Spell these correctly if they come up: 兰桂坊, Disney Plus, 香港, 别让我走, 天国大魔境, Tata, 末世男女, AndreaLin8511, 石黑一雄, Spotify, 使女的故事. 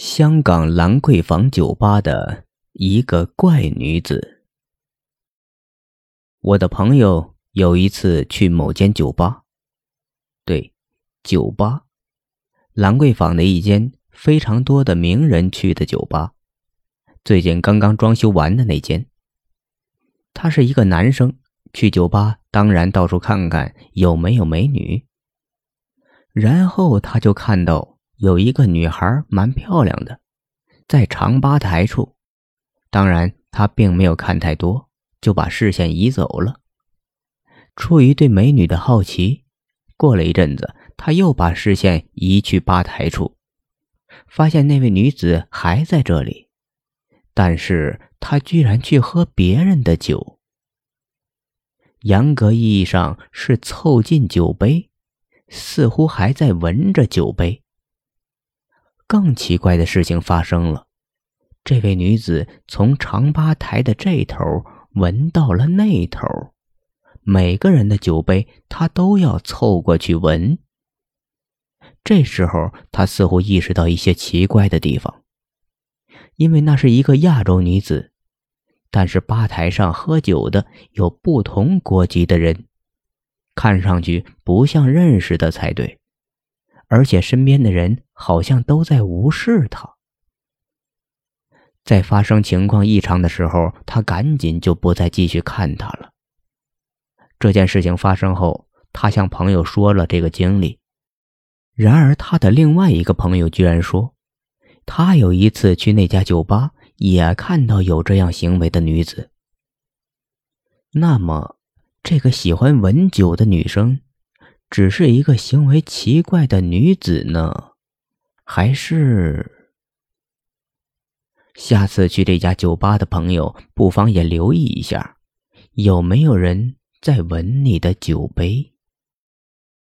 香港兰桂坊酒吧的一个怪女子。我的朋友有一次去某间酒吧，对，酒吧，兰桂坊的一间非常多的名人去的酒吧，最近刚刚装修完的那间。他是一个男生，去酒吧当然到处看看有没有美女，然后他就看到有一个女孩蛮漂亮的，在长吧台处，当然她并没有看太多，就把视线移走了。出于对美女的好奇，过了一阵子，她又把视线移去吧台处，发现那位女子还在这里，但是她居然去喝别人的酒。严格意义上是凑近酒杯，似乎还在闻着酒杯。更奇怪的事情发生了，这位女子从长吧台的这头闻到了那头，每个人的酒杯她都要凑过去闻。这时候她似乎意识到一些奇怪的地方，因为那是一个亚洲女子，但是吧台上喝酒的有不同国籍的人，看上去不像认识的才对，而且身边的人好像都在无视他。在发生情况异常的时候，他赶紧就不再继续看他了。这件事情发生后，他向朋友说了这个经历，然而他的另外一个朋友居然说，他有一次去那家酒吧也看到有这样行为的女子。那么这个喜欢闻酒的女生只是一个行为奇怪的女子呢，还是……下次去这家酒吧的朋友不妨也留意一下，有没有人在闻你的酒杯。